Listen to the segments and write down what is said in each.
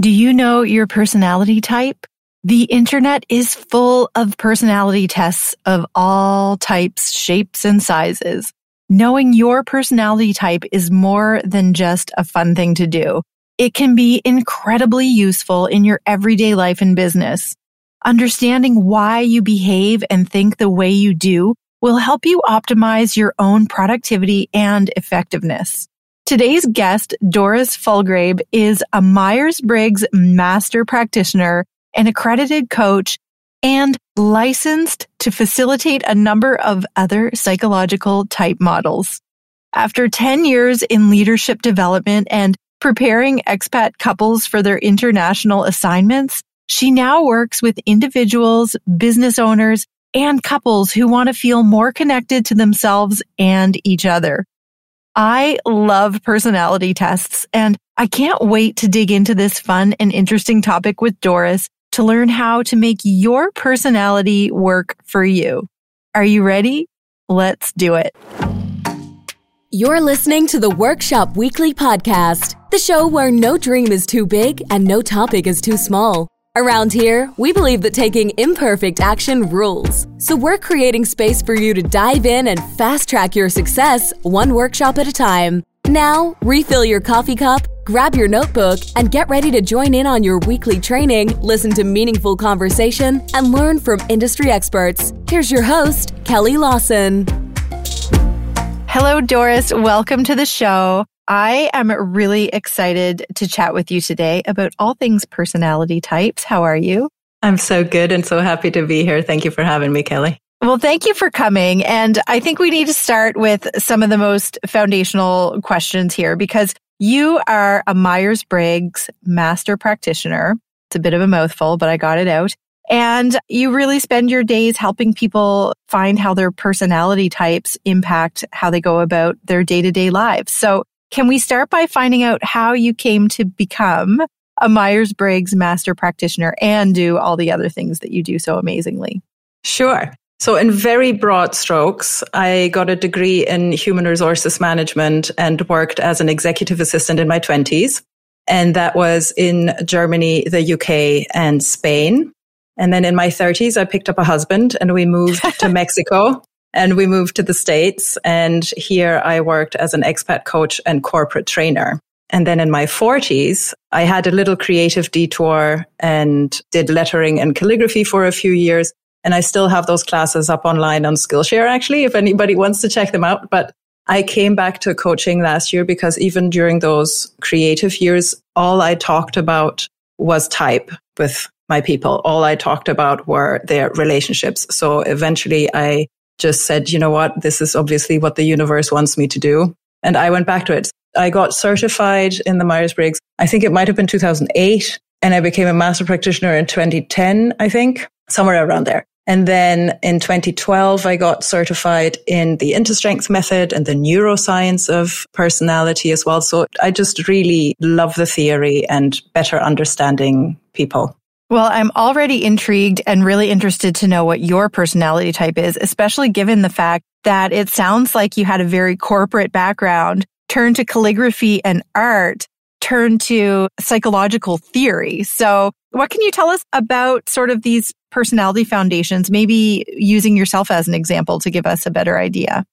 Do you know your personality type? The internet is full of personality tests of all types, shapes, and sizes. Knowing your personality type is more than just a fun thing to do. It can be incredibly useful in your everyday life and business. Understanding why you behave and think the way you do will help you optimize your own productivity and effectiveness. Today's guest, Doris Fullgrabe, is a Myers-Briggs master practitioner, an accredited coach, and licensed to facilitate a number of other psychological type models. After 10 years in leadership development and preparing expat couples for their international assignments, she now works with individuals, business owners, and couples who want to feel more connected to themselves and each other. I love personality tests, and I can't wait to dig into this fun and interesting topic with Doris to learn how to make your personality work for you. Are you ready? Let's do it. You're listening to the Workshop Weekly Podcast, the show where no dream is too big and no topic is too small. Around here, we believe that taking imperfect action rules. So we're creating space for you to dive in and fast-track your success one workshop at a time. Now, refill your coffee cup, grab your notebook, and get ready to join in on your weekly training, listen to meaningful conversation, and learn from industry experts. Here's your host, Kelly Lawson. Hello, Doris. Welcome to the show. I am really excited to chat with you today about all things personality types. How are you? I'm so good and so happy to be here. Thank you for having me, Kelly. Well, thank you for coming. And I think we need to start with some of the most foundational questions here, because you are a Myers-Briggs master practitioner. It's a bit of a mouthful, but I got it out. And you really spend your days helping people find how their personality types impact how they go about their day-to-day lives. So can we start by finding out how you came to become a Myers-Briggs master practitioner and do all the other things that you do so amazingly? Sure. So in very broad strokes, I got a degree in human resources management and worked as an executive assistant in my 20s. And that was in Germany, the UK, and Spain. And then in my 30s, I picked up a husband and we moved to Mexico and we moved to the States. And here I worked as an expat coach and corporate trainer. And then in my 40s, I had a little creative detour and did lettering and calligraphy for a few years. And I still have those classes up online on Skillshare, actually, if anybody wants to check them out. But I came back to coaching last year because even during those creative years, all I talked about was type with my people. All I talked about were their relationships. So eventually I just said, you know what, this is obviously what the universe wants me to do. And I went back to it. I got certified in the Myers-Briggs. I think it might have been 2008. And I became a master practitioner in 2010, I think, somewhere around there. And then in 2012, I got certified in the Interstrength method and the neuroscience of personality as well. So I just really love the theory and better understanding people. Well, I'm already intrigued and really interested to know what your personality type is, especially given the fact that it sounds like you had a very corporate background, turned to calligraphy and art, turned to psychological theory. So what can you tell us about sort of these personality foundations, maybe using yourself as an example to give us a better idea?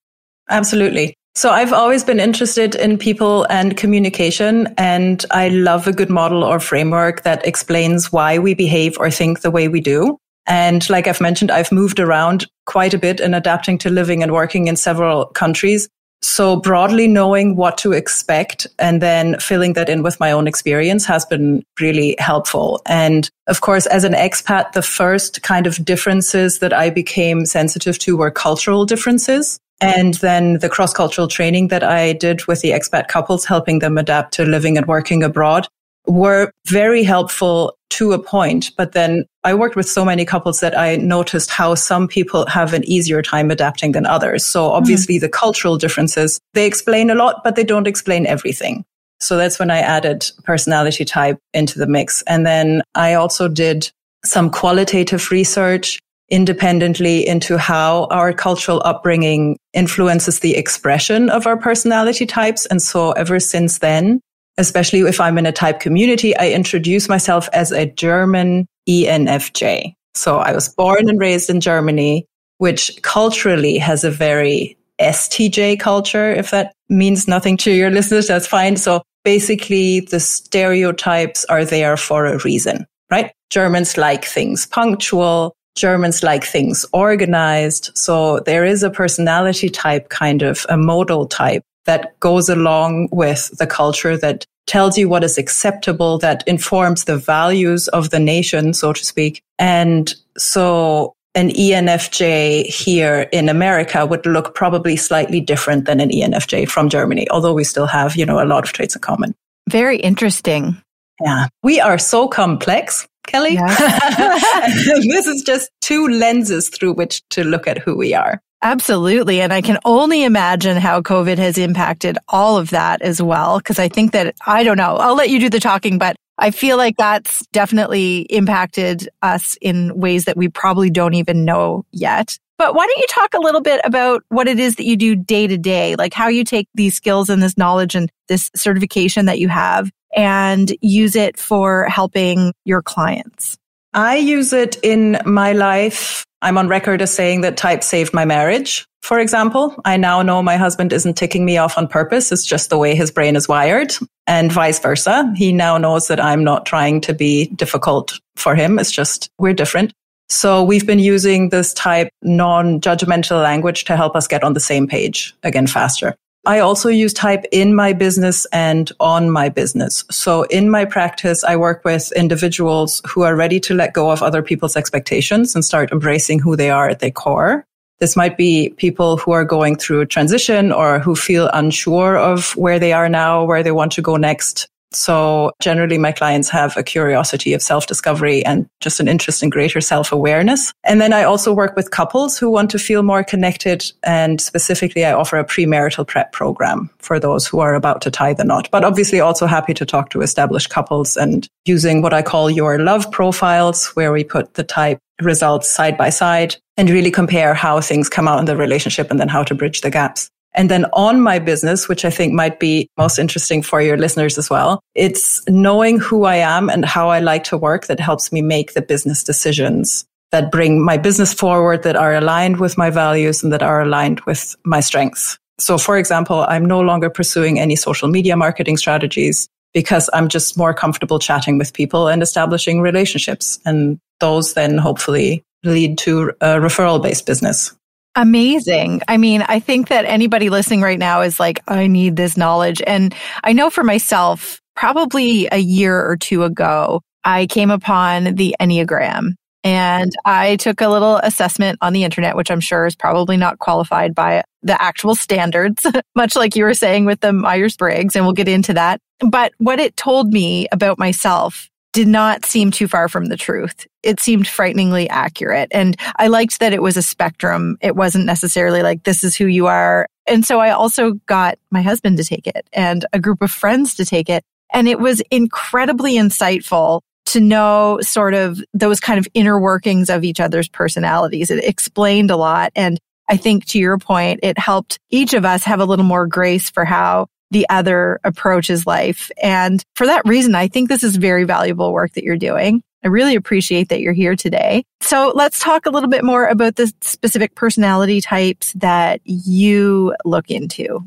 Absolutely. So I've always been interested in people and communication, and I love a good model or framework that explains why we behave or think the way we do. And like I've mentioned, I've moved around quite a bit in adapting to living and working in several countries. So broadly knowing what to expect and then filling that in with my own experience has been really helpful. And of course, as an expat, the first kind of differences that I became sensitive to were cultural differences. And then the cross-cultural training that I did with the expat couples, helping them adapt to living and working abroad, were very helpful to a point. But then I worked with so many couples that I noticed how some people have an easier time adapting than others. So obviously the cultural differences, they explain a lot, but they don't explain everything. So that's when I added personality type into the mix. And then I also did some qualitative research independently into how our cultural upbringing influences the expression of our personality types. And so ever since then, especially if I'm in a type community, I introduce myself as a German ENFJ. So I was born and raised in Germany, which culturally has a very STJ culture. If that means nothing to your listeners, that's fine. So basically, the stereotypes are there for a reason, right? Germans like things punctual. Germans like things organized. So there is a personality type, kind of a modal type that goes along with the culture that tells you what is acceptable, that informs the values of the nation, so to speak. And so an ENFJ here in America would look probably slightly different than an ENFJ from Germany, although we still have, you know, a lot of traits in common. Very interesting. Yeah. We are so complex, Kelly. Yes. This is just two lenses through which to look at who we are. Absolutely. And I can only imagine how COVID has impacted all of that as well. Because I think that, I don't know, I'll let you do the talking, but I feel like that's definitely impacted us in ways that we probably don't even know yet. But why don't you talk a little bit about what it is that you do day to day, like how you take these skills and this knowledge and this certification that you have and use it for helping your clients? I use it in my life. I'm on record as saying that type saved my marriage, for example. I now know my husband isn't ticking me off on purpose. It's just the way his brain is wired, and vice versa. He now knows that I'm not trying to be difficult for him. It's just we're different. So we've been using this type non-judgmental language to help us get on the same page again faster. I also use type in my business and on my business. So in my practice, I work with individuals who are ready to let go of other people's expectations and start embracing who they are at their core. This might be people who are going through a transition or who feel unsure of where they are now, where they want to go next. So generally, my clients have a curiosity of self-discovery and just an interest in greater self-awareness. And then I also work with couples who want to feel more connected. And specifically, I offer a premarital prep program for those who are about to tie the knot, but obviously also happy to talk to established couples and using what I call your love profiles, where we put the type results side by side and really compare how things come out in the relationship and then how to bridge the gaps. And then on my business, which I think might be most interesting for your listeners as well, it's knowing who I am and how I like to work that helps me make the business decisions that bring my business forward, that are aligned with my values and that are aligned with my strengths. So for example, I'm no longer pursuing any social media marketing strategies because I'm just more comfortable chatting with people and establishing relationships. And those then hopefully lead to a referral-based business. Amazing. I mean, I think that anybody listening right now is like, I need this knowledge. And I know for myself, probably a year or two ago, I came upon the Enneagram and I took a little assessment on the internet, which I'm sure is probably not qualified by the actual standards, much like you were saying with the Myers-Briggs, and we'll get into that. But what it told me about myself did not seem too far from the truth. It seemed frighteningly accurate. And I liked that it was a spectrum. It wasn't necessarily like, this is who you are. And so I also got my husband to take it and a group of friends to take it. And it was incredibly insightful to know sort of those kind of inner workings of each other's personalities. It explained a lot. And I think to your point, it helped each of us have a little more grace for how the other approaches life. And for that reason, I think this is very valuable work that you're doing. I really appreciate that you're here today. So let's talk a little bit more about the specific personality types that you look into.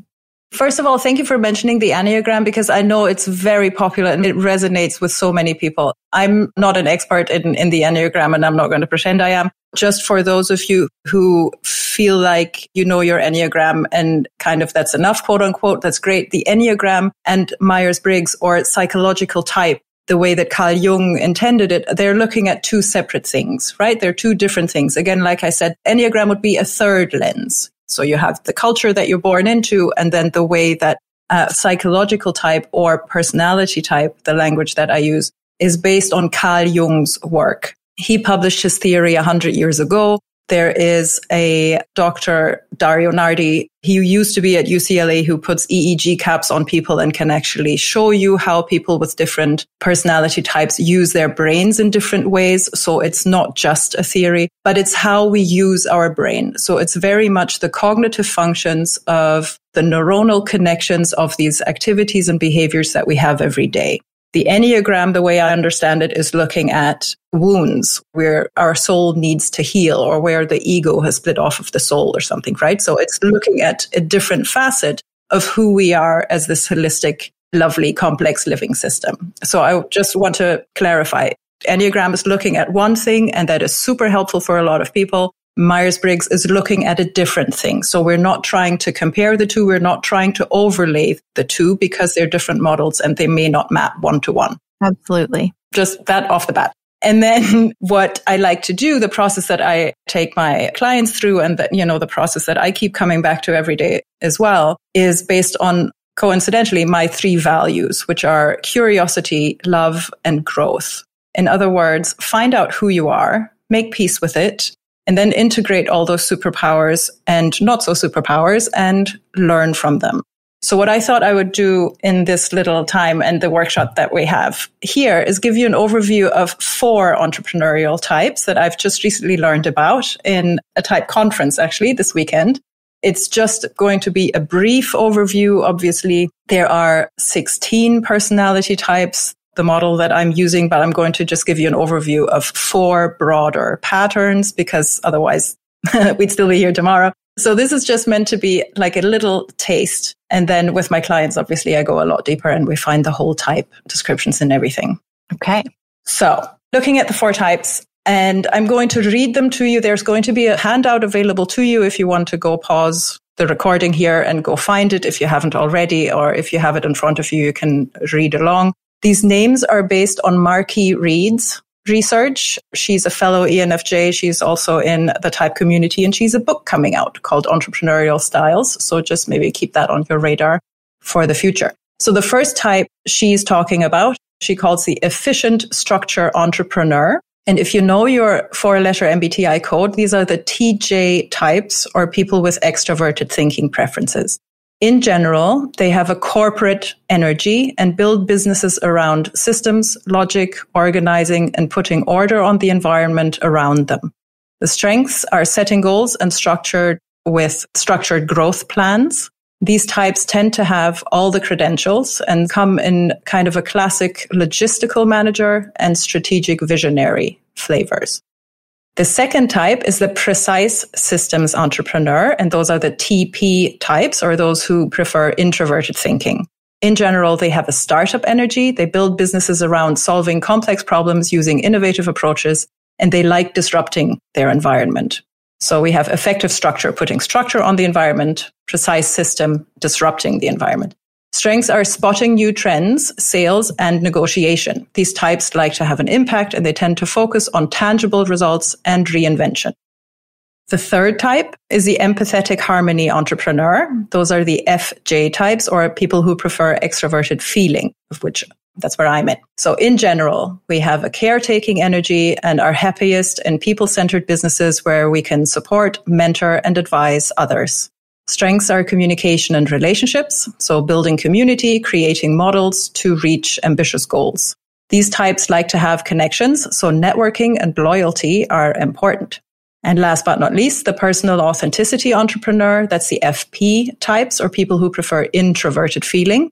First of all, thank you for mentioning the Enneagram because I know it's very popular and it resonates with so many people. I'm not an expert in the Enneagram and I'm not going to pretend I am. Just for those of you who feel like you know your Enneagram and kind of that's enough, quote unquote, that's great. The Enneagram and Myers-Briggs or psychological type, the way that Carl Jung intended it, they're looking at two separate things, right? They're two different things. Again, like I said, Enneagram would be a third lens. So you have the culture that you're born into and then the way that psychological type or personality type, the language that I use, is based on Carl Jung's work. He published his theory 100 years ago. There is a Dr. Dario Nardi. He used to be at UCLA, who puts EEG caps on people and can actually show you how people with different personality types use their brains in different ways. So it's not just a theory, but it's how we use our brain. So it's very much the cognitive functions of the neuronal connections of these activities and behaviors that we have every day. The Enneagram, the way I understand it, is looking at wounds where our soul needs to heal or where the ego has split off of the soul or something, right? So it's looking at a different facet of who we are as this holistic, lovely, complex living system. So I just want to clarify. Enneagram is looking at one thing, and that is super helpful for a lot of people. Myers-Briggs is looking at a different thing. So we're not trying to compare the two. We're not trying to overlay the two because they're different models and they may not map one to one. Absolutely. Just that off the bat. And then what I like to do, the process that I take my clients through and that, you know, the process that I keep coming back to every day as well is based on, coincidentally, my three values, which are curiosity, love, and growth. In other words, find out who you are, make peace with it, and then integrate all those superpowers and not so superpowers and learn from them. So what I thought I would do in this little time and the workshop that we have here is give you an overview of 4 entrepreneurial types that I've just recently learned about in a type conference, actually, this weekend. It's just going to be a brief overview. Obviously, there are 16 personality types, the model that I'm using, but I'm going to just give you an overview of 4 broader patterns because otherwise we'd still be here tomorrow. So this is just meant to be like a little taste. And then with my clients, obviously, I go a lot deeper and we find the whole type descriptions and everything. Okay. So looking at the 4 types, and I'm going to read them to you. There's going to be a handout available to you if you want to go pause the recording here and go find it if you haven't already, or if you have it in front of you, you can read along. These names are based on Marquis Reed's research. She's a fellow ENFJ. She's also in the type community, and she's a book coming out called Entrepreneurial Styles. So just maybe keep that on your radar for the future. So the first type she's talking about, she calls the efficient structure entrepreneur. And if you know your 4-letter MBTI code, these are the TJ types or people with extroverted thinking preferences. In general, they have a corporate energy and build businesses around systems, logic, organizing, and putting order on the environment around them. The strengths are setting goals and structured growth plans. These types tend to have all the credentials and come in kind of a classic logistical manager and strategic visionary flavors. The second type is the precise systems entrepreneur, and those are the TP types, or those who prefer introverted thinking. In general, they have a startup energy. They build businesses around solving complex problems using innovative approaches, and they like disrupting their environment. So we have effective structure, putting structure on the environment, precise system, disrupting the environment. Strengths are spotting new trends, sales, and negotiation. These types like to have an impact, and they tend to focus on tangible results and reinvention. The third type is the empathetic harmony entrepreneur. Those are the FJ types, or people who prefer extroverted feeling, of which that's where I'm in. So in general, we have a caretaking energy and are happiest in people-centered businesses where we can support, mentor, and advise others. Strengths are communication and relationships, so building community, creating models to reach ambitious goals. These types like to have connections, so networking and loyalty are important. And last but not least, the personal authenticity entrepreneur, that's the FP types, or people who prefer introverted feeling.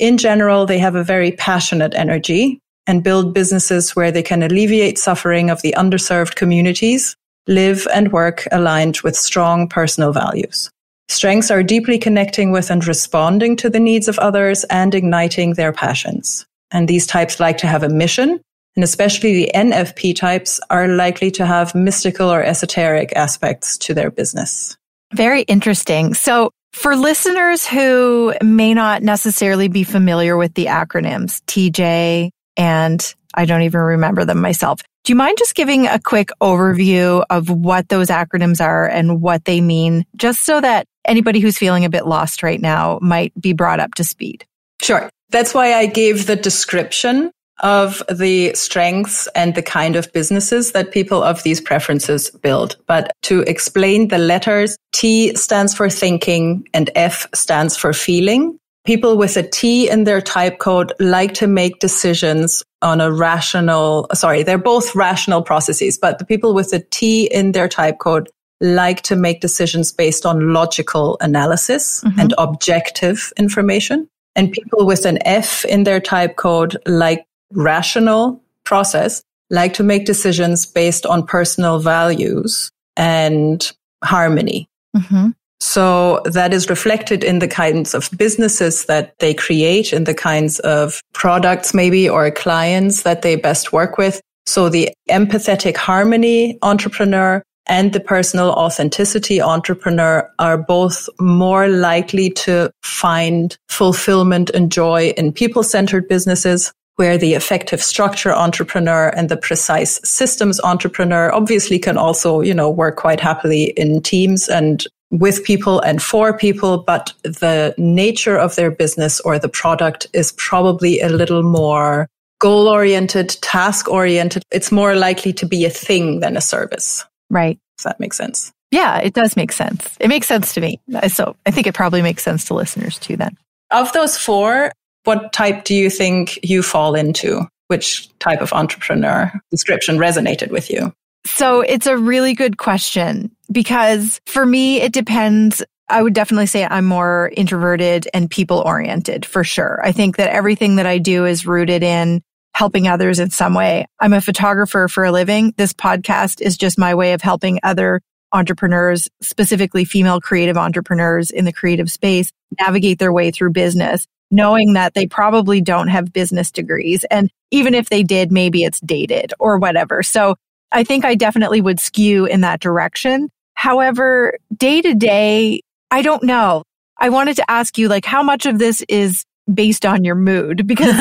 In general, they have a very passionate energy and build businesses where they can alleviate suffering of the underserved communities, live and work aligned with strong personal values. Strengths are deeply connecting with and responding to the needs of others and igniting their passions. And these types like to have a mission, and especially the NFP types are likely to have mystical or esoteric aspects to their business. Very interesting. So for listeners who may not necessarily be familiar with the acronyms, TJ, and I don't even remember them myself, do you mind just giving a quick overview of what those acronyms are and what they mean, just so that anybody who's feeling a bit lost right now might be brought up to speed? Sure. That's why I gave the description of the strengths and the kind of businesses that people of these preferences build. But to explain the letters, T stands for thinking and F stands for feeling. People with a T in their type code like to make decisions on a rational, they're both rational processes, but the people with a T in their type code like to make decisions based on logical analysis mm-hmm. and objective information. And people with an F in their type code like rational process, like to make decisions based on personal values and harmony. Mm-hmm. So that is reflected in the kinds of businesses that they create and the kinds of products maybe or clients that they best work with. So the empathetic harmony entrepreneur and the personal authenticity entrepreneur are both more likely to find fulfillment and joy in people-centered businesses, where the effective structure entrepreneur and the precise systems entrepreneur obviously can also, work quite happily in teams and with people and for people, but the nature of their business or the product is probably a little more goal-oriented, task-oriented. It's more likely to be a thing than a service. Right. Does that make sense? Yeah, it does make sense. It makes sense to me. So I think it probably makes sense to listeners too then. Of those four, what type do you think you fall into? Which type of entrepreneur description resonated with you? So it's a really good question. Because for me, it depends. I would definitely say I'm more introverted and people-oriented for sure. I think that everything that I do is rooted in helping others in some way. I'm a photographer for a living. This podcast is just my way of helping other entrepreneurs, specifically female creative entrepreneurs in the creative space, navigate their way through business, knowing that they probably don't have business degrees. And even if they did, maybe it's dated or whatever. So I think I definitely would skew in that direction. However, day to day, I don't know. I wanted to ask you, how much of this is based on your mood? Because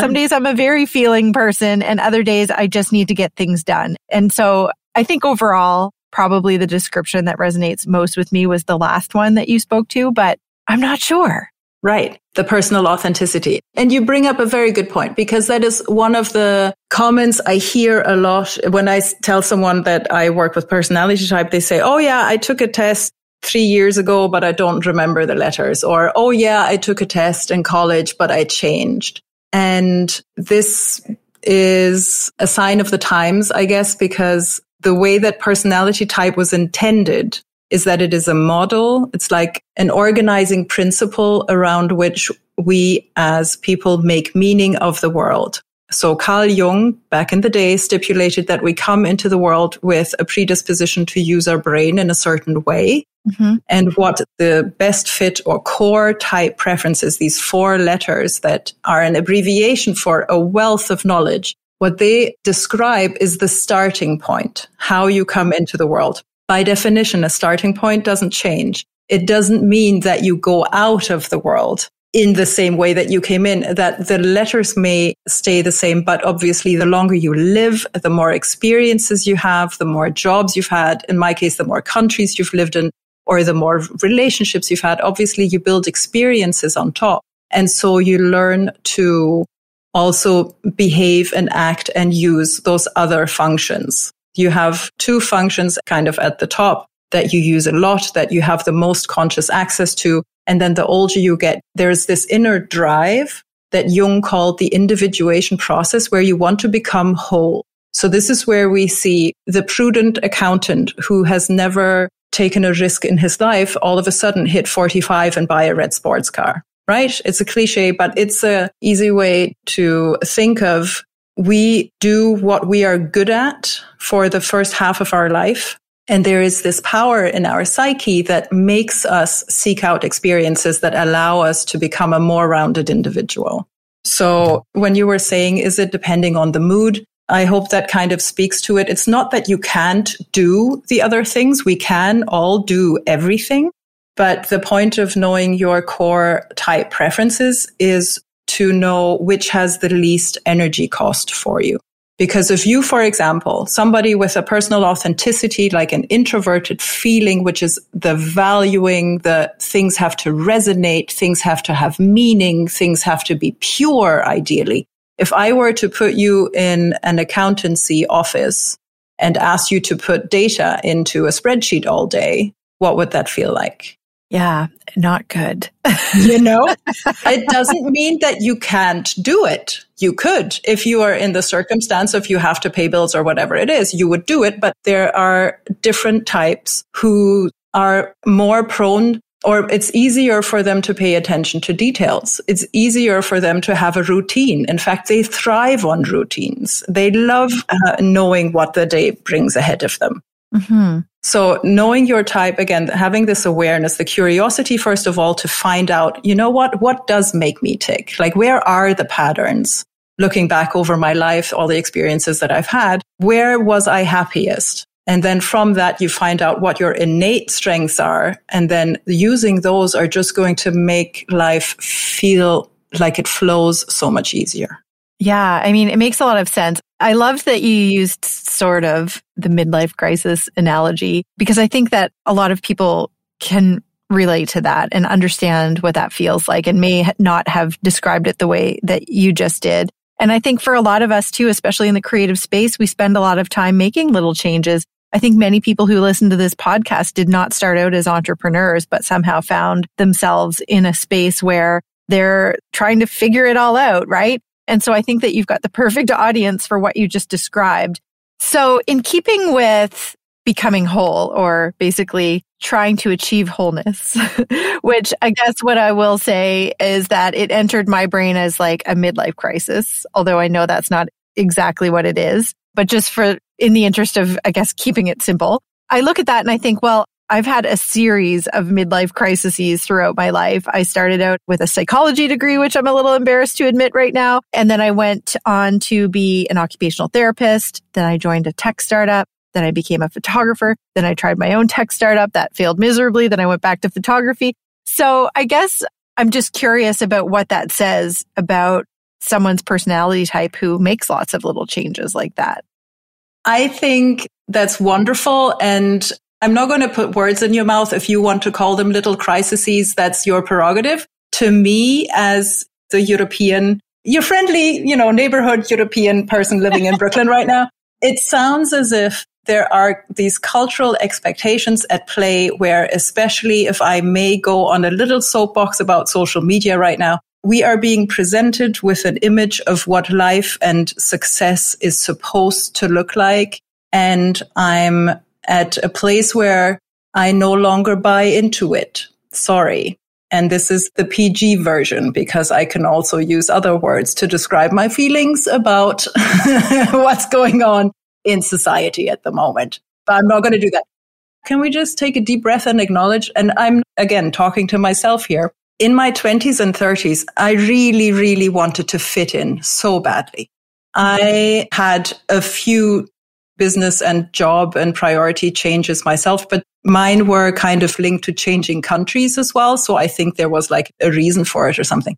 some days I'm a very feeling person and other days I just need to get things done. And so I think overall, probably the description that resonates most with me was the last one that you spoke to, but I'm not sure. Right. The personal authenticity. And you bring up a very good point, because that is one of the comments I hear a lot. When I tell someone that I work with personality type, they say, oh yeah, I took a test 3 years ago, but I don't remember the letters. Or, oh yeah, I took a test in college, but I changed. And this is a sign of the times, I guess, because the way that personality type was intended is that it is a model. It's like an organizing principle around which we as people make meaning of the world. So Carl Jung, back in the day, stipulated that we come into the world with a predisposition to use our brain in a certain way. Mm-hmm. And what the best fit or core type preferences, these four letters that are an abbreviation for a wealth of knowledge, what they describe is the starting point, how you come into the world. By definition, a starting point doesn't change. It doesn't mean that you go out of the world in the same way that you came in, that the letters may stay the same, but obviously the longer you live, the more experiences you have, the more jobs you've had, in my case, the more countries you've lived in, or the more relationships you've had, obviously you build experiences on top. And so you learn to also behave and act and use those other functions. You have two functions kind of at the top that you use a lot, that you have the most conscious access to. And then the older you get, there's this inner drive that Jung called the individuation process, where you want to become whole. So this is where we see the prudent accountant who has never taken a risk in his life, all of a sudden hit 45 and buy a red sports car, right? It's a cliche, but it's an easy way to think of. We do what we are good at for the first half of our life. And there is this power in our psyche that makes us seek out experiences that allow us to become a more rounded individual. So when you were saying, is it depending on the mood? I hope that kind of speaks to it. It's not that you can't do the other things. We can all do everything. But the point of knowing your core type preferences is to know which has the least energy cost for you. Because if you, for example, somebody with a personal authenticity, like an introverted feeling, which is the valuing, the things have to resonate, things have to have meaning, things have to be pure, ideally. If I were to put you in an accountancy office and ask you to put data into a spreadsheet all day, what would that feel like? Yeah, not good. You know, it doesn't mean that you can't do it. You could. If you are in the circumstance of you have to pay bills or whatever it is, you would do it. But there are different types who are more prone, or it's easier for them to pay attention to details. It's easier for them to have a routine. In fact, they thrive on routines. They love knowing what the day brings ahead of them. Mm-hmm. So knowing your type, again, having this awareness, the curiosity, first of all, to find out, you know what does make me tick? Like, where are the patterns? Looking back over my life, all the experiences that I've had, where was I happiest? And then from that, you find out what your innate strengths are. And then using those are just going to make life feel like it flows so much easier. Yeah, I mean, it makes a lot of sense. I loved that you used sort of the midlife crisis analogy, because I think that a lot of people can relate to that and understand what that feels like and may not have described it the way that you just did. And I think for a lot of us too, especially in the creative space, we spend a lot of time making little changes. I think many people who listen to this podcast did not start out as entrepreneurs, but somehow found themselves in a space where they're trying to figure it all out, right? And so I think that you've got the perfect audience for what you just described. So in keeping with becoming whole, or basically trying to achieve wholeness, which I guess what I will say is that it entered my brain as like a midlife crisis, although I know that's not exactly what it is. But just for in the interest of, I guess, keeping it simple, I look at that and I think, well, I've had a series of midlife crises throughout my life. I started out with a psychology degree, which I'm a little embarrassed to admit right now. And then I went on to be an occupational therapist. Then I joined a tech startup. Then I became a photographer. Then I tried my own tech startup. That failed miserably. Then I went back to photography. So I guess I'm just curious about what that says about someone's personality type who makes lots of little changes like that. I think that's wonderful. And I'm not going to put words in your mouth. If you want to call them little crises, that's your prerogative. To me, as the European, your friendly, you know, neighborhood European person living in Brooklyn right now, it sounds as if there are these cultural expectations at play where, especially if I may go on a little soapbox about social media right now, we are being presented with an image of what life and success is supposed to look like. And I'm at a place where I no longer buy into it. Sorry. And this is the PG version, because I can also use other words to describe my feelings about what's going on in society at the moment. But I'm not going to do that. Can we just take a deep breath and acknowledge? And I'm, again, talking to myself here. In my 20s and 30s, I really, really wanted to fit in so badly. I had a few business and job and priority changes myself, but mine were kind of linked to changing countries as well. So I think there was like a reason for it or something.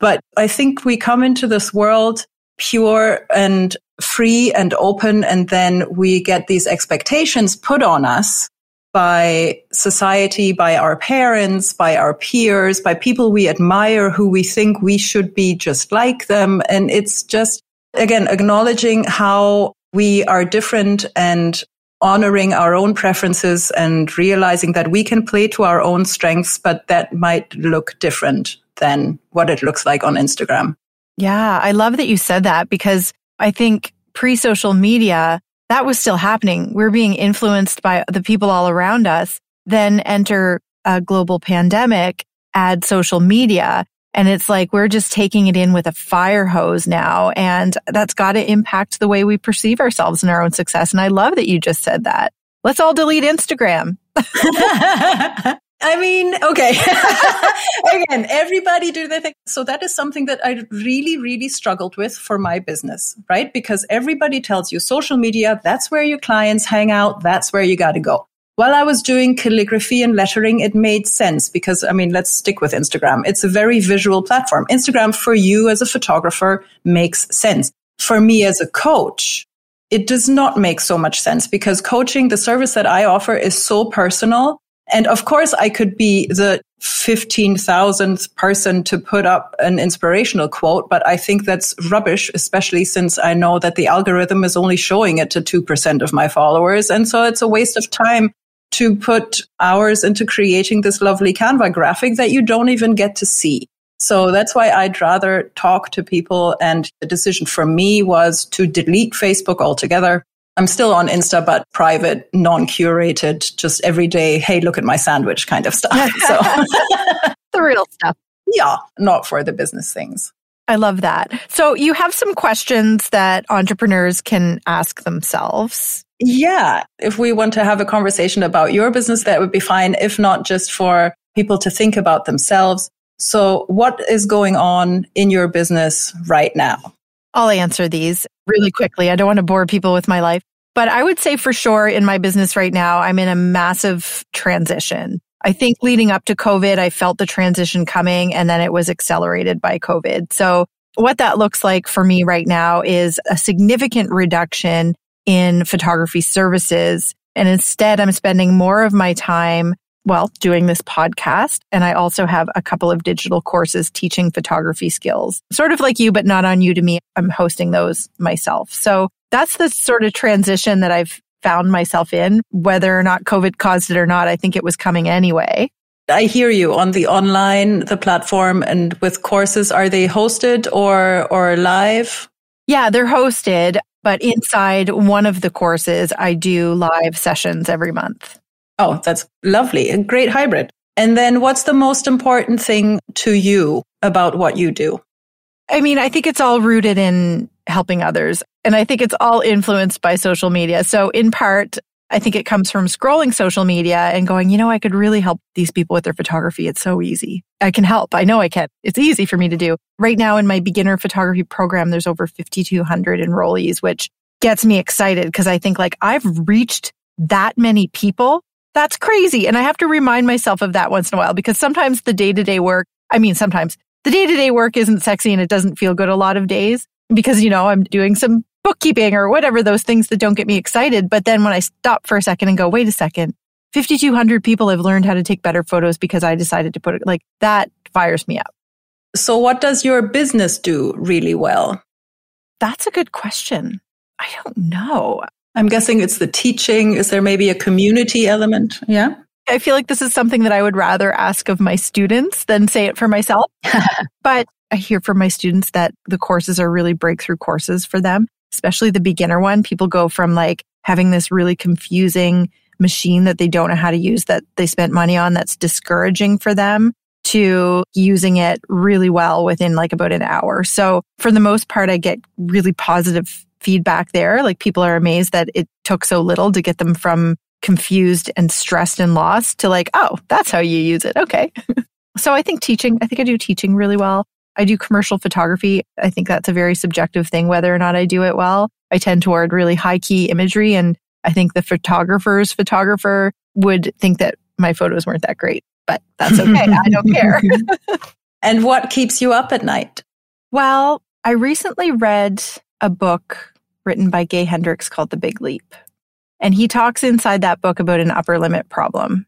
But I think we come into this world pure and free and open, and then we get these expectations put on us by society, by our parents, by our peers, by people we admire who we think we should be just like them. And it's just, again, acknowledging how we are different and honoring our own preferences and realizing that we can play to our own strengths, but that might look different than what it looks like on Instagram. Yeah, I love that you said that, because I think pre-social media, that was still happening. We're being influenced by the people all around us. Then enter a global pandemic, add social media. And it's like, we're just taking it in with a fire hose now. And that's got to impact the way we perceive ourselves and our own success. And I love that you just said that. Let's all delete Instagram. I mean, okay. Again, everybody do their thing. So that is something that I really, really struggled with for my business, right? Because everybody tells you social media, that's where your clients hang out. That's where you got to go. While I was doing calligraphy and lettering, it made sense because, I mean, let's stick with Instagram. It's a very visual platform. Instagram for you as a photographer makes sense. For me as a coach, it does not make so much sense, because coaching, the service that I offer, is so personal. And of course, I could be the 15,000th person to put up an inspirational quote, but I think that's rubbish, especially since I know that the algorithm is only showing it to 2% of my followers. And so it's a waste of time to put hours into creating this lovely Canva graphic that you don't even get to see. So that's why I'd rather talk to people. And the decision for me was to delete Facebook altogether. I'm still on Insta, but private, non-curated, just everyday, hey, look at my sandwich kind of stuff. So the real stuff. Yeah, not for the business things. I love that. So you have some questions that entrepreneurs can ask themselves. Yeah. If we want to have a conversation about your business, that would be fine. If not, just for people to think about themselves. So what is going on in your business right now? I'll answer these really quickly. I don't want to bore people with my life, but I would say for sure in my business right now, I'm in a massive transition. I think leading up to COVID, I felt the transition coming and then it was accelerated by COVID. So what that looks like for me right now is a significant reduction in photography services. And instead, I'm spending more of my time, well, doing this podcast. And I also have a couple of digital courses teaching photography skills, sort of like you, but not on Udemy. I'm hosting those myself. So that's the sort of transition that I've found myself in, whether or not COVID caused it or not. I think it was coming anyway. I hear you on the online, the platform and with courses. Are they hosted or live? Yeah, they're hosted. But inside one of the courses, I do live sessions every month. Oh, that's lovely. A great hybrid. And then what's the most important thing to you about what you do? I mean, I think it's all rooted in helping others. And I think it's all influenced by social media. So in part, I think it comes from scrolling social media and going, you know, I could really help these people with their photography. It's so easy. I can help. I know I can. It's easy for me to do. Right now in my beginner photography program, there's over 5,200 enrollees, which gets me excited because I think like I've reached that many people. That's crazy. And I have to remind myself of that once in a while because sometimes the day-to-day work, sometimes the day-to-day work isn't sexy and it doesn't feel good a lot of days because, you know, I'm doing some bookkeeping or whatever, those things that don't get me excited. But then when I stop for a second and go, wait a second, 5,200 people have learned how to take better photos because I decided to put it like that fires me up. So what does your business do really well? That's a good question. I don't know. I'm guessing it's the teaching. Is there maybe a community element? Yeah. I feel like this is something that I would rather ask of my students than say it for myself. But I hear from my students that the courses are really breakthrough courses for them, especially the beginner one. People go from like having this really confusing machine that they don't know how to use that they spent money on that's discouraging for them to using it really well within like about an hour. So for the most part, I get really positive feedback there. Like people are amazed that it took so little to get them from confused and stressed and lost to like, oh, that's how you use it. Okay. So I think teaching, I think I do teaching really well. I do commercial photography. I think that's a very subjective thing, whether or not I do it well. I tend toward really high key imagery. And I think the photographer would think that my photos weren't that great, but that's okay. I don't care. And what keeps you up at night? Well, I recently read a book written by Gay Hendricks called The Big Leap. And he talks inside that book about an upper limit problem.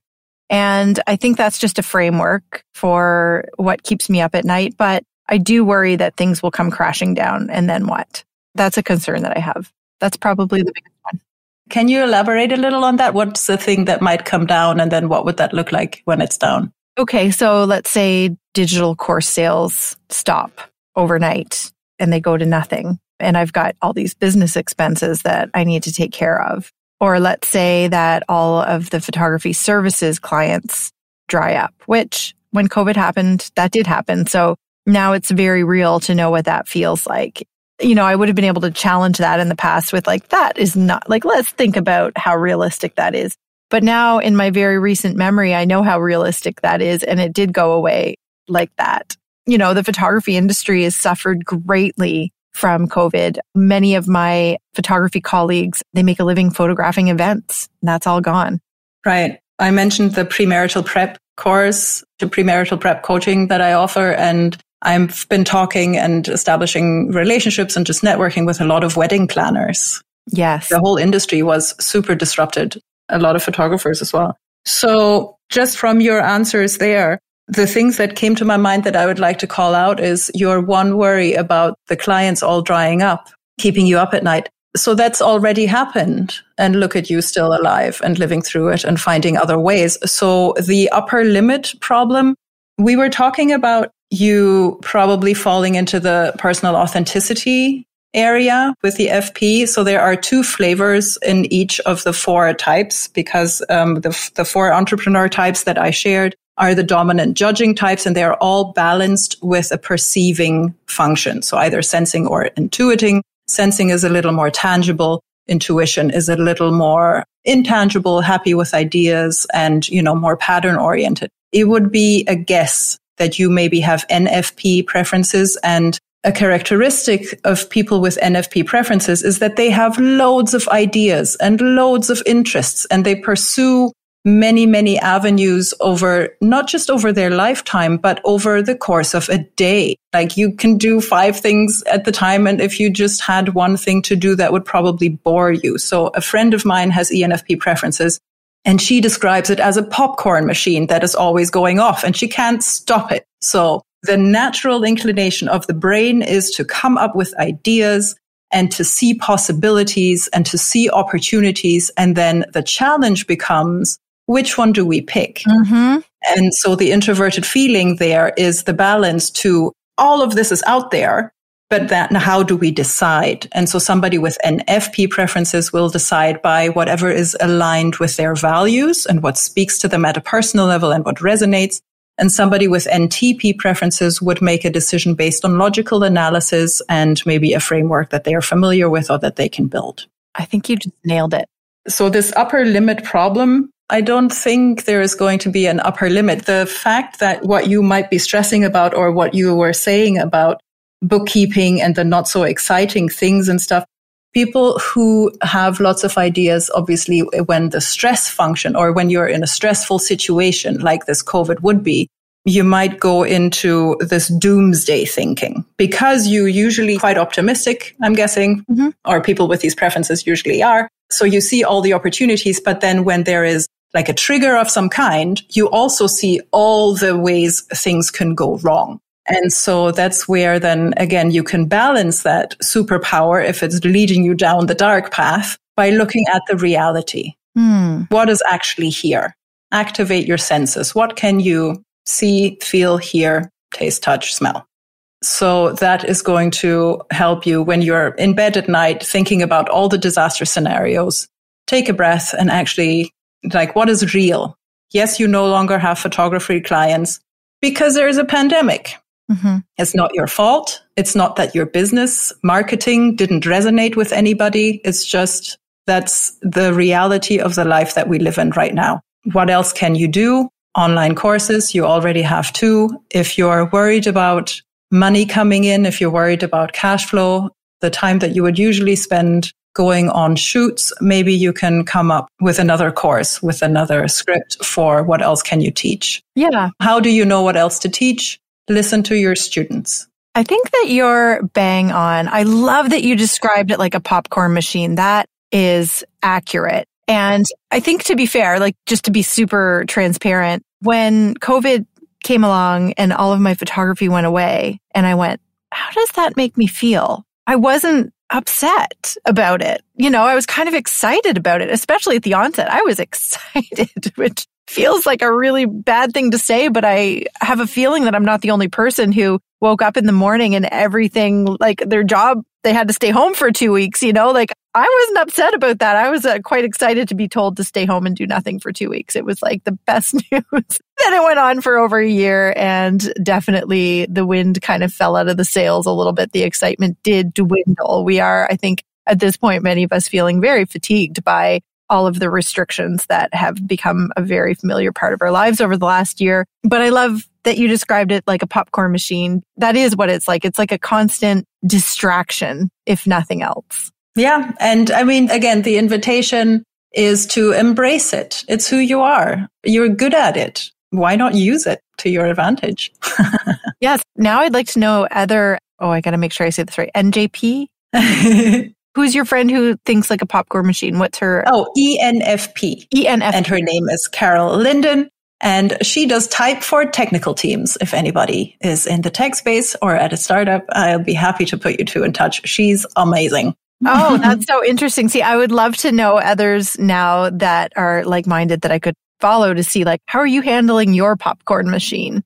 And I think that's just a framework for what keeps me up at night. But I do worry that things will come crashing down. And then what? That's a concern that I have. That's probably the biggest one. Can you elaborate a little on that? What's the thing that might come down? And then what would that look like when it's down? Okay, so let's say digital course sales stop overnight and they go to nothing. And I've got all these business expenses that I need to take care of. Or let's say that all of the photography services clients dry up, which when COVID happened, that did happen. So now it's very real to know what that feels like. You know, I would have been able to challenge that in the past with like, that is not like, let's think about how realistic that is. But now in my very recent memory, I know how realistic that is. And it did go away like that. You know, the photography industry has suffered greatly from COVID. Many of my photography colleagues, they make a living photographing events. And that's all gone. Right. I mentioned the premarital prep course, the premarital prep coaching that I offer. And I've been talking and establishing relationships and just networking with a lot of wedding planners. Yes. The whole industry was super disrupted. A lot of photographers as well. So just from your answers there, The things that came to my mind that I would like to call out is your one worry about the clients all drying up, keeping you up at night. So that's already happened. And look at you, still alive and living through it and finding other ways. So the upper limit problem, we were talking about you probably falling into the personal authenticity area with the FP. So there are two flavors in each of the four types, because the four entrepreneur types that I shared are the dominant judging types, and they are all balanced with a perceiving function. So either sensing or intuiting. Sensing is a little more tangible. Intuition is a little more intangible, happy with ideas and, more pattern oriented. It would be a guess that you maybe have NFP preferences, and a characteristic of people with NFP preferences is that they have loads of ideas and loads of interests, and they pursue many, many avenues over, not just over their lifetime, but over the course of a day. Like you can do 5 things at the time. And if you just had one thing to do, that would probably bore you. So a friend of mine has ENFP preferences, and she describes it as a popcorn machine that is always going off and she can't stop it. So the natural inclination of the brain is to come up with ideas and to see possibilities and to see opportunities. And then the challenge becomes, which one do we pick? Mm-hmm. And so the introverted feeling there is the balance to all of this is out there, but then how do we decide? And so somebody with NFP preferences will decide by whatever is aligned with their values and what speaks to them at a personal level and what resonates. And somebody with NTP preferences would make a decision based on logical analysis and maybe a framework that they are familiar with or that they can build. I think you just nailed it. So this upper limit problem, I don't think there is going to be an upper limit. The fact that what you might be stressing about, or what you were saying about bookkeeping and the not so exciting things and stuff, people who have lots of ideas, obviously, when the stress function, or when you're in a stressful situation like this COVID would be, you might go into this doomsday thinking, because you usually quite optimistic, I'm guessing, mm-hmm. or people with these preferences usually are. So you see all the opportunities, but then when there is like a trigger of some kind, you also see all the ways things can go wrong. And so that's where then again, you can balance that superpower, if it's leading you down the dark path, by looking at the reality. What is actually here? Activate your senses. What can you see, feel, hear, taste, touch, smell? So that is going to help you when you're in bed at night thinking about all the disaster scenarios. Take a breath and actually like, what is real? Yes, you no longer have photography clients because there is a pandemic. Mm-hmm. It's not your fault. It's not that your business marketing didn't resonate with anybody. It's just that's the reality of the life that we live in right now. What else can you do? Online courses, you already have 2. If you're worried about money coming in, if you're worried about cash flow, the time that you would usually spend going on shoots, maybe you can come up with another course, with another script for what else can you teach? Yeah. How do you know what else to teach? Listen to your students. I think that you're bang on. I love that you described it like a popcorn machine. That is accurate. And I think, to be fair, like just to be super transparent, when COVID came along and all of my photography went away, and I went, how does that make me feel? I wasn't upset about it. I was kind of excited about it, especially at the onset. I was excited, which feels like a really bad thing to say, but I have a feeling that I'm not the only person who woke up in the morning and everything, like their job, they had to stay home for 2 weeks, like I wasn't upset about that. I was quite excited to be told to stay home and do nothing for 2 weeks. It was like the best news. Then it went on for over a year, and definitely the wind kind of fell out of the sails a little bit. The excitement did dwindle. We are, I think at this point, many of us feeling very fatigued by all of the restrictions that have become a very familiar part of our lives over the last year. But I love that you described it like a popcorn machine. That is what it's like. It's like a constant distraction, if nothing else. Yeah. And I mean, again, the invitation is to embrace it. It's who you are. You're good at it. Why not use it to your advantage? Yes. Now I'd like to know I got to make sure I say this right. NJP? Who's your friend who thinks like a popcorn machine? What's her? Oh, ENFP. And her name is Carol Linden. And she does type for technical teams. If anybody is in the tech space or at a startup, I'll be happy to put you two in touch. She's amazing. Oh, that's so interesting. See, I would love to know others now that are like-minded that I could follow to see, like, how are you handling your popcorn machine?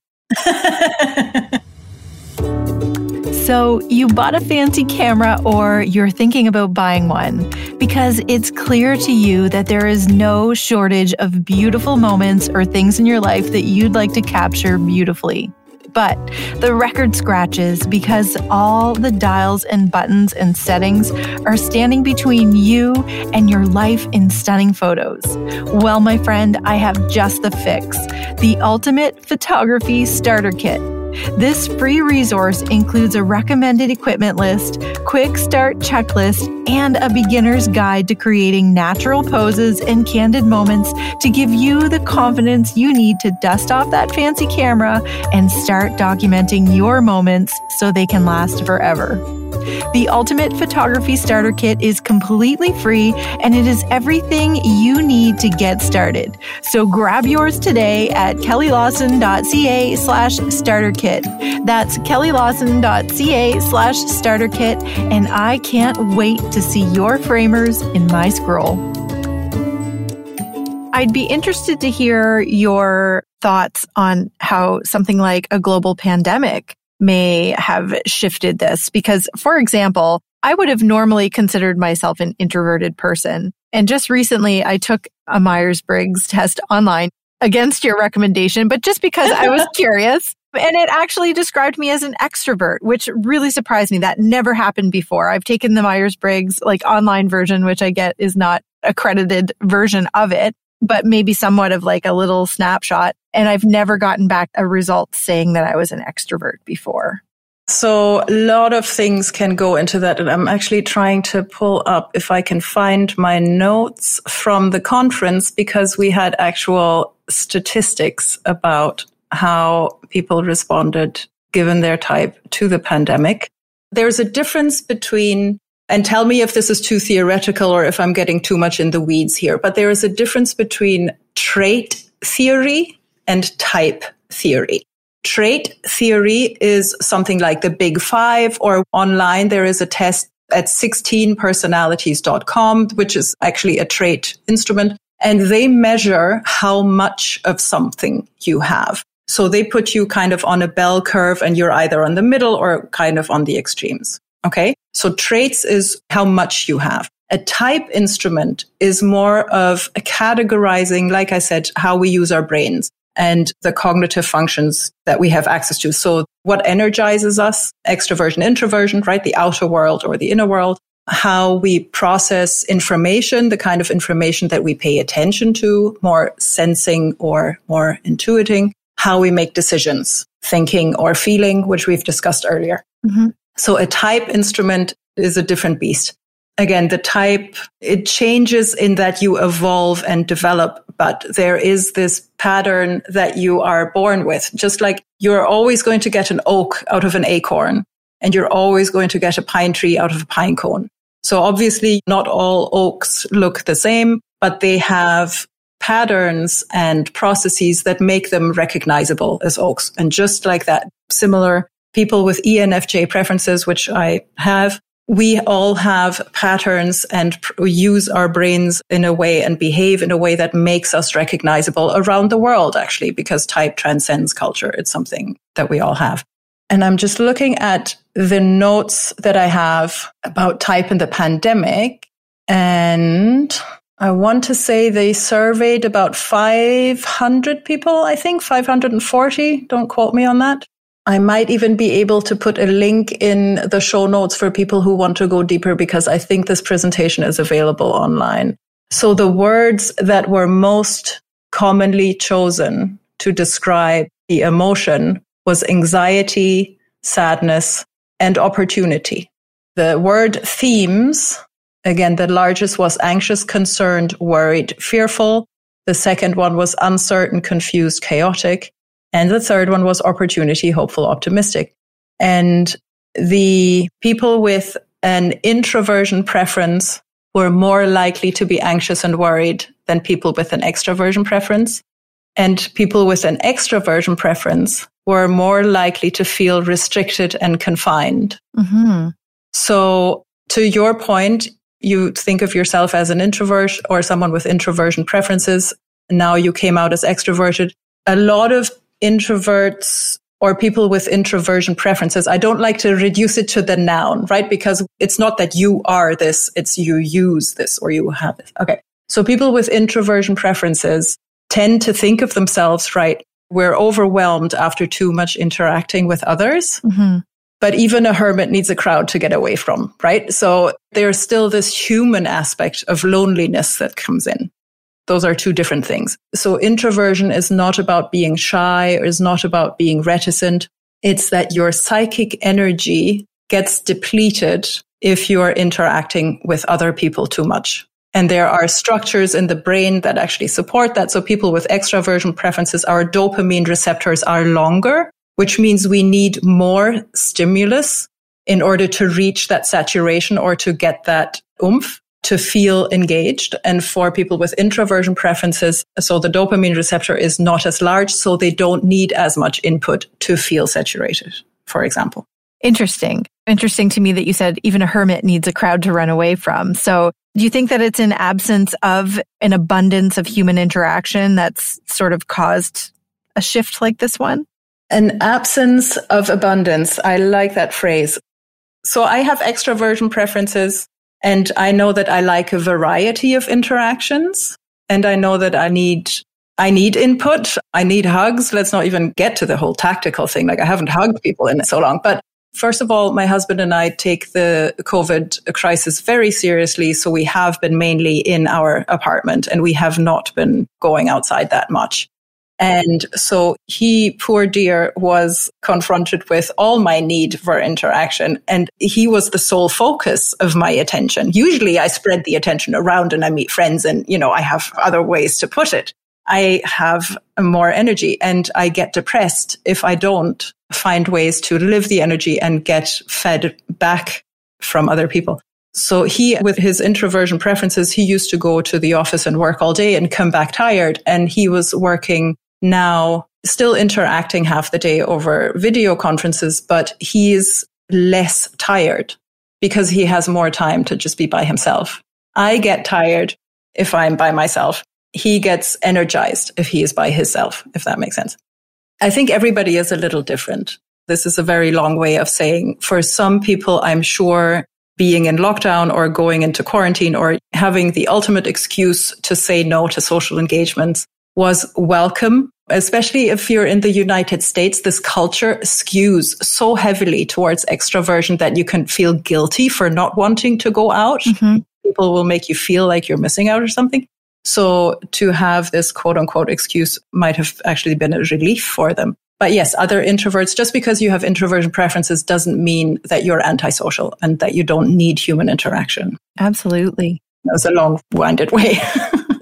So you bought a fancy camera or you're thinking about buying one because it's clear to you that there is no shortage of beautiful moments or things in your life that you'd like to capture beautifully. But the record scratches because all the dials and buttons and settings are standing between you and your life in stunning photos. Well, my friend, I have just the fix, the Ultimate Photography Starter Kit. This free resource includes a recommended equipment list, quick start checklist, and a beginner's guide to creating natural poses and candid moments to give you the confidence you need to dust off that fancy camera and start documenting your moments so they can last forever. The Ultimate Photography Starter Kit is completely free and it is everything you need to get started. So grab yours today at kellylawson.ca/starter kit. That's kellylawson.ca/starter kit. And I can't wait to see your framers in my scroll. I'd be interested to hear your thoughts on how something like a global pandemic may have shifted this. Because, for example, I would have normally considered myself an introverted person. And just recently, I took a Myers-Briggs test online against your recommendation, but just because I was curious. And it actually described me as an extrovert, which really surprised me. That never happened before. I've taken the Myers-Briggs online version, which I get is not accredited version of it, but maybe somewhat of like a little snapshot. And I've never gotten back a result saying that I was an extrovert before. So a lot of things can go into that. And I'm actually trying to pull up if I can find my notes from the conference, because we had actual statistics about how people responded given their type to the pandemic. There's a difference between, and tell me if this is too theoretical or if I'm getting too much in the weeds here, but there is a difference between trait theory and type theory. Trait theory is something like the Big Five, or online there is a test at 16personalities.com, which is actually a trait instrument, and they measure how much of something you have. So they put you kind of on a bell curve and you're either on the middle or kind of on the extremes. Okay. So traits is how much you have. A type instrument is more of a categorizing, like I said, how we use our brains and the cognitive functions that we have access to. So what energizes us, extroversion, introversion, right? The outer world or the inner world, how we process information, the kind of information that we pay attention to, more sensing or more intuiting, how we make decisions, thinking or feeling, which we've discussed earlier. Mm-hmm. So a type instrument is a different beast. Again, the type, it changes in that you evolve and develop, but there is this pattern that you are born with. Just like you're always going to get an oak out of an acorn, and you're always going to get a pine tree out of a pine cone. So obviously not all oaks look the same, but they have patterns and processes that make them recognizable as oaks. And just like that, similar people with ENFJ preferences, which I have, we all have patterns and use our brains in a way and behave in a way that makes us recognizable around the world, actually, because type transcends culture. It's something that we all have. And I'm just looking at the notes that I have about type and the pandemic, and I want to say they surveyed about 500 people, I think, 540. Don't quote me on that. I might even be able to put a link in the show notes for people who want to go deeper, because I think this presentation is available online. So the words that were most commonly chosen to describe the emotion was anxiety, sadness, and opportunity. The word themes, again, the largest was anxious, concerned, worried, fearful. The second one was uncertain, confused, chaotic. And the third one was opportunity, hopeful, optimistic. And the people with an introversion preference were more likely to be anxious and worried than people with an extroversion preference. And people with an extroversion preference were more likely to feel restricted and confined. Mm-hmm. So to your point, you think of yourself as an introvert or someone with introversion preferences. Now you came out as extroverted. A lot of introverts or people with introversion preferences, I don't like to reduce it to the noun, right? Because it's not that you are this, it's you use this or you have this. Okay. So people with introversion preferences tend to think of themselves, right? We're overwhelmed after too much interacting with others. Mm-hmm. But even a hermit needs a crowd to get away from, right? So there's still this human aspect of loneliness that comes in. Those are two different things. So introversion is not about being shy or is not about being reticent. It's that your psychic energy gets depleted if you are interacting with other people too much. And there are structures in the brain that actually support that. So people with extraversion preferences, our dopamine receptors are longer, which means we need more stimulus in order to reach that saturation or to get that oomph, to feel engaged. And for people with introversion preferences, so the dopamine receptor is not as large, so they don't need as much input to feel saturated, for example. Interesting. Interesting to me that you said even a hermit needs a crowd to run away from. So do you think that it's an absence of an abundance of human interaction that's sort of caused a shift like this one? An absence of abundance. I like that phrase. So I have extraversion preferences, and I know that I like a variety of interactions, and I know that I need input. I need hugs. Let's not even get to the whole tactical thing. Like I haven't hugged people in so long, but first of all, my husband and I take the COVID crisis very seriously. So we have been mainly in our apartment and we have not been going outside that much. And so he, poor dear, was confronted with all my need for interaction. And he was the sole focus of my attention. Usually I spread the attention around and I meet friends and, you know, I have other ways to put it. I have more energy and I get depressed if I don't find ways to live the energy and get fed back from other people. So he, with his introversion preferences, he used to go to the office and work all day and come back tired. And he was working now, still interacting half the day over video conferences, but he is less tired because he has more time to just be by himself. I get tired if I'm by myself. He gets energized if he is by himself, if that makes sense. I think everybody is a little different. This is a very long way of saying for some people, I'm sure being in lockdown or going into quarantine or having the ultimate excuse to say no to social engagements was welcome. Especially if you're in the United States, this culture skews so heavily towards extroversion that you can feel guilty for not wanting to go out. Mm-hmm. People will make you feel like you're missing out or something. So to have this quote unquote excuse might have actually been a relief for them. But yes, other introverts, just because you have introversion preferences doesn't mean that you're antisocial and that you don't need human interaction. Absolutely. That was a long winded way.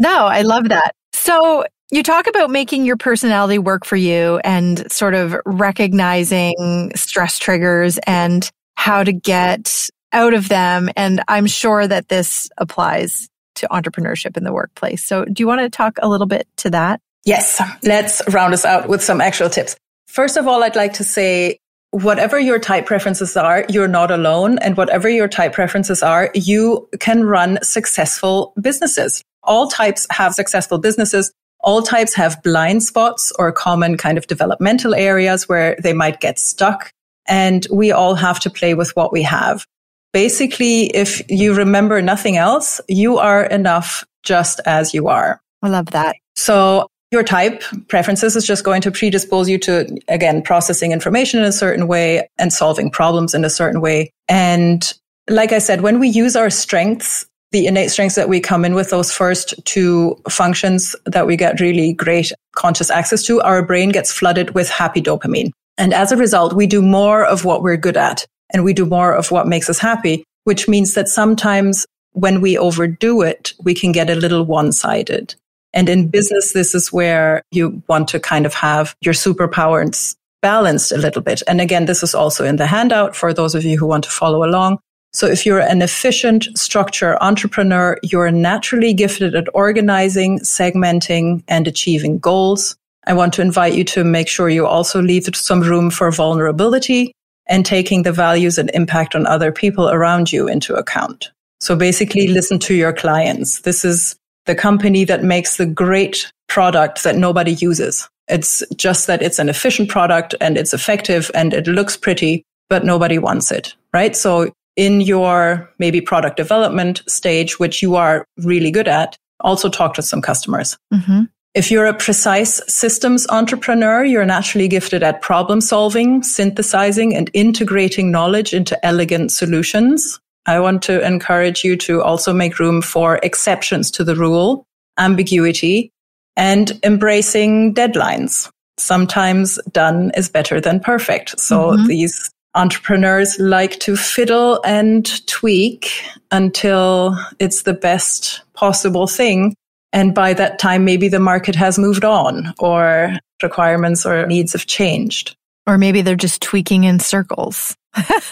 No, I love that. So you talk about making your personality work for you and sort of recognizing stress triggers and how to get out of them. And I'm sure that this applies to entrepreneurship in the workplace. So do you want to talk a little bit to that? Yes. Let's round us out with some actual tips. First of all, I'd like to say, whatever your type preferences are, you're not alone. And whatever your type preferences are, you can run successful businesses. All types have successful businesses. All types have blind spots or common kind of developmental areas where they might get stuck. And we all have to play with what we have. Basically, if you remember nothing else, you are enough just as you are. I love that. So your type preferences is just going to predispose you to, again, processing information in a certain way and solving problems in a certain way. And like I said, when we use our strengths, the innate strengths that we come in with, those first two functions that we get really great conscious access to, our brain gets flooded with happy dopamine. And as a result, we do more of what we're good at. And we do more of what makes us happy, which means that sometimes when we overdo it, we can get a little one-sided. And in business, this is where you want to kind of have your superpowers balanced a little bit. And again, this is also in the handout for those of you who want to follow along. So if you're an efficient structure entrepreneur, you're naturally gifted at organizing, segmenting, and achieving goals. I want to invite you to make sure you also leave some room for vulnerability and taking the values and impact on other people around you into account. So basically, listen to your clients. This is the company that makes the great product that nobody uses. It's just that it's an efficient product and it's effective and it looks pretty, but nobody wants it, right? So in your maybe product development stage, which you are really good at, also talk to some customers. Mm-hmm. If you're a precise systems entrepreneur, you're naturally gifted at problem solving, synthesizing, and integrating knowledge into elegant solutions. I want to encourage you to also make room for exceptions to the rule, ambiguity, and embracing deadlines. Sometimes done is better than perfect. So these entrepreneurs like to fiddle and tweak until it's the best possible thing. And by that time, maybe the market has moved on or requirements or needs have changed. Or maybe they're just tweaking in circles.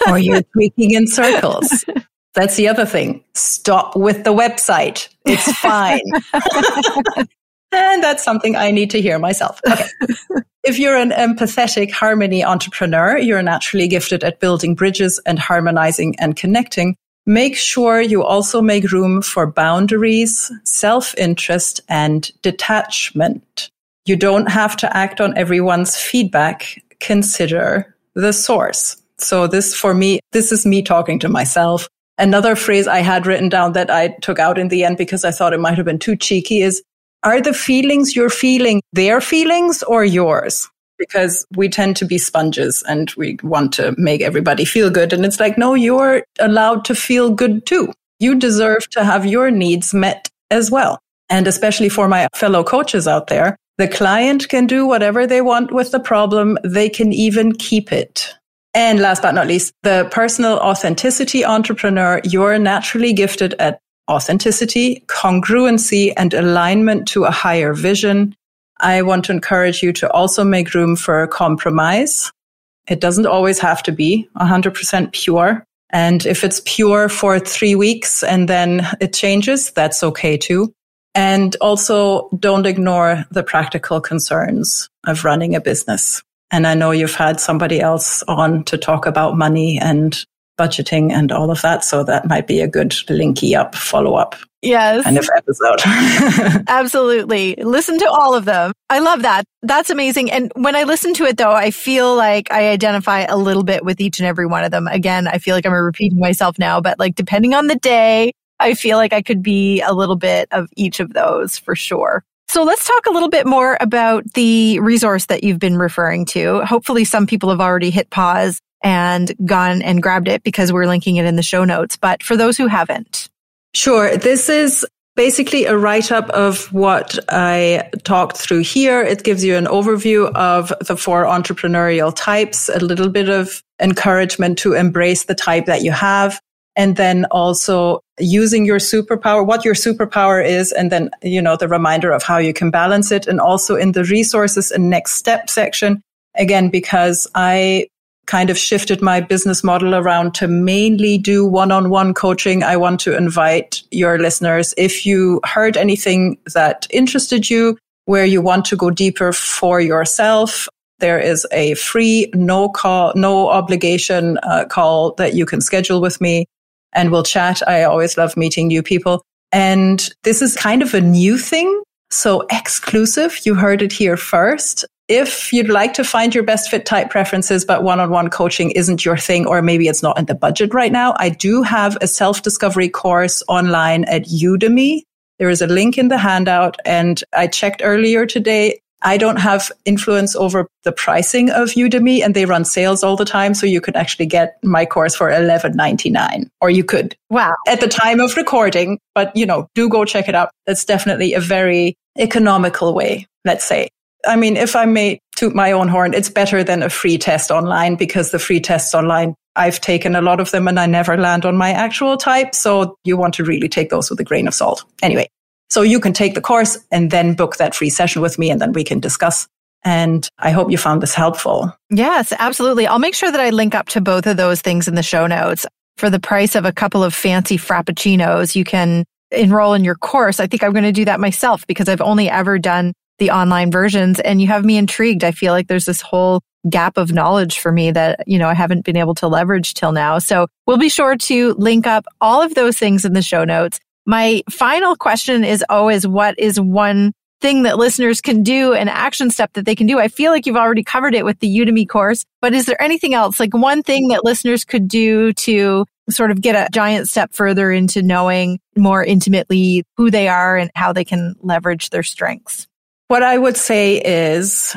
Or you're tweaking in circles. That's the other thing. Stop with the website. It's fine. And that's something I need to hear myself. Okay. If you're an empathetic harmony entrepreneur, you're naturally gifted at building bridges and harmonizing and connecting. Make sure you also make room for boundaries, self-interest, and detachment. You don't have to act on everyone's feedback. Consider the source. So this, for me, this is me talking to myself. Another phrase I had written down that I took out in the end because I thought it might have been too cheeky is, are the feelings you're feeling their feelings or yours? Because we tend to be sponges and we want to make everybody feel good. And it's like, no, you're allowed to feel good too. You deserve to have your needs met as well. And especially for my fellow coaches out there, the client can do whatever they want with the problem. They can even keep it. And last but not least, the personal authenticity entrepreneur, you're naturally gifted at authenticity, congruency, and alignment to a higher vision. I want to encourage you to also make room for compromise. It doesn't always have to be 100% pure. And if it's pure for 3 weeks and then it changes, that's okay too. And also don't ignore the practical concerns of running a business. And I know you've had somebody else on to talk about money and budgeting and all of that. So that might be a good linky up, follow up. Yes. Kind of episode. Absolutely. Listen to all of them. I love that. That's amazing. And when I listen to it, though, I feel like I identify a little bit with each and every one of them. Again, I feel like I'm repeating myself now, but like depending on the day, I feel like I could be a little bit of each of those for sure. So let's talk a little bit more about the resource that you've been referring to. Hopefully some people have already hit pause and gone and grabbed it because we're linking it in the show notes. But for those who haven't. Sure. This is basically a write-up of what I talked through here. It gives you an overview of the four entrepreneurial types, a little bit of encouragement to embrace the type that you have, and then also using your superpower, what your superpower is, and then, you know, the reminder of how you can balance it. And also in the resources and next step section, again, because I kind of shifted my business model around to mainly do one-on-one coaching. I want to invite your listeners, if you heard anything that interested you, where you want to go deeper for yourself, there is a free, no obligation call that you can schedule with me and we'll chat. I always love meeting new people. And this is kind of a new thing. So exclusive. You heard it here first. If you'd like to find your best fit type preferences, but one-on-one coaching isn't your thing, or maybe it's not in the budget right now, I do have a self-discovery course online at Udemy. There is a link in the handout. And I checked earlier today. I don't have influence over the pricing of Udemy and they run sales all the time. So you could actually get my course for $11.99 or you could. Wow. At the time of recording, but you know, do go check it out. That's definitely a very economical way, let's say. I mean, if I may toot my own horn, it's better than a free test online because the free tests online, I've taken a lot of them and I never land on my actual type. So you want to really take those with a grain of salt. Anyway, so you can take the course and then book that free session with me and then we can discuss. And I hope you found this helpful. Yes, absolutely. I'll make sure that I link up to both of those things in the show notes. For the price of a couple of fancy frappuccinos, you can enroll in your course. I think I'm going to do that myself because I've only ever done the online versions, and you have me intrigued. I feel like there's this whole gap of knowledge for me that, you know, I haven't been able to leverage till now. So we'll be sure to link up all of those things in the show notes. My final question is always, what is one thing that listeners can do, an action step that they can do? I feel like you've already covered it with the Udemy course, but is there anything else, like one thing that listeners could do to sort of get a giant step further into knowing more intimately who they are and how they can leverage their strengths? What I would say is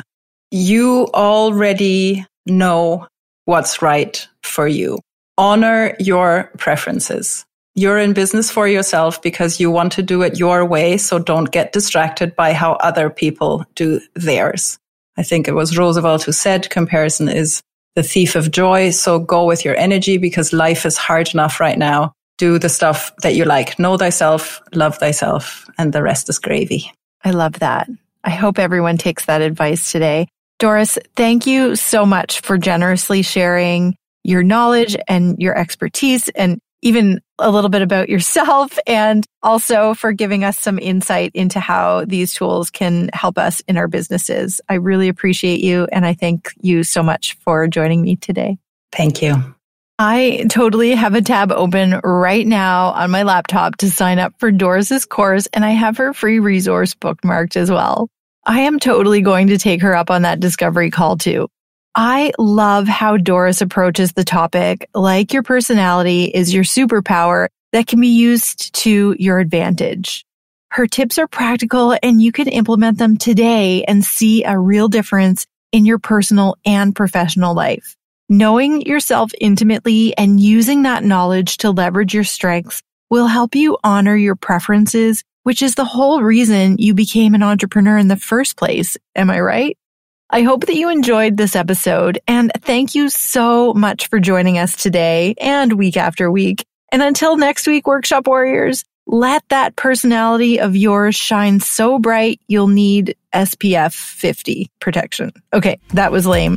you already know what's right for you. Honor your preferences. You're in business for yourself because you want to do it your way. So don't get distracted by how other people do theirs. I think it was Roosevelt who said comparison is the thief of joy. So go with your energy because life is hard enough right now. Do the stuff that you like. Know thyself, love thyself, and the rest is gravy. I love that. I hope everyone takes that advice today. Doris, thank you so much for generously sharing your knowledge and your expertise and even a little bit about yourself, and also for giving us some insight into how these tools can help us in our businesses. I really appreciate you, and I thank you so much for joining me today. Thank you. I totally have a tab open right now on my laptop to sign up for Doris's course, and I have her free resource bookmarked as well. I am totally going to take her up on that discovery call too. I love how Doris approaches the topic like your personality is your superpower that can be used to your advantage. Her tips are practical and you can implement them today and see a real difference in your personal and professional life. Knowing yourself intimately and using that knowledge to leverage your strengths will help you honor your preferences, which is the whole reason you became an entrepreneur in the first place. Am I right? I hope that you enjoyed this episode, and thank you so much for joining us today and week after week. And until next week, Workshop Warriors, let that personality of yours shine so bright you'll need SPF 50 protection. Okay, that was lame.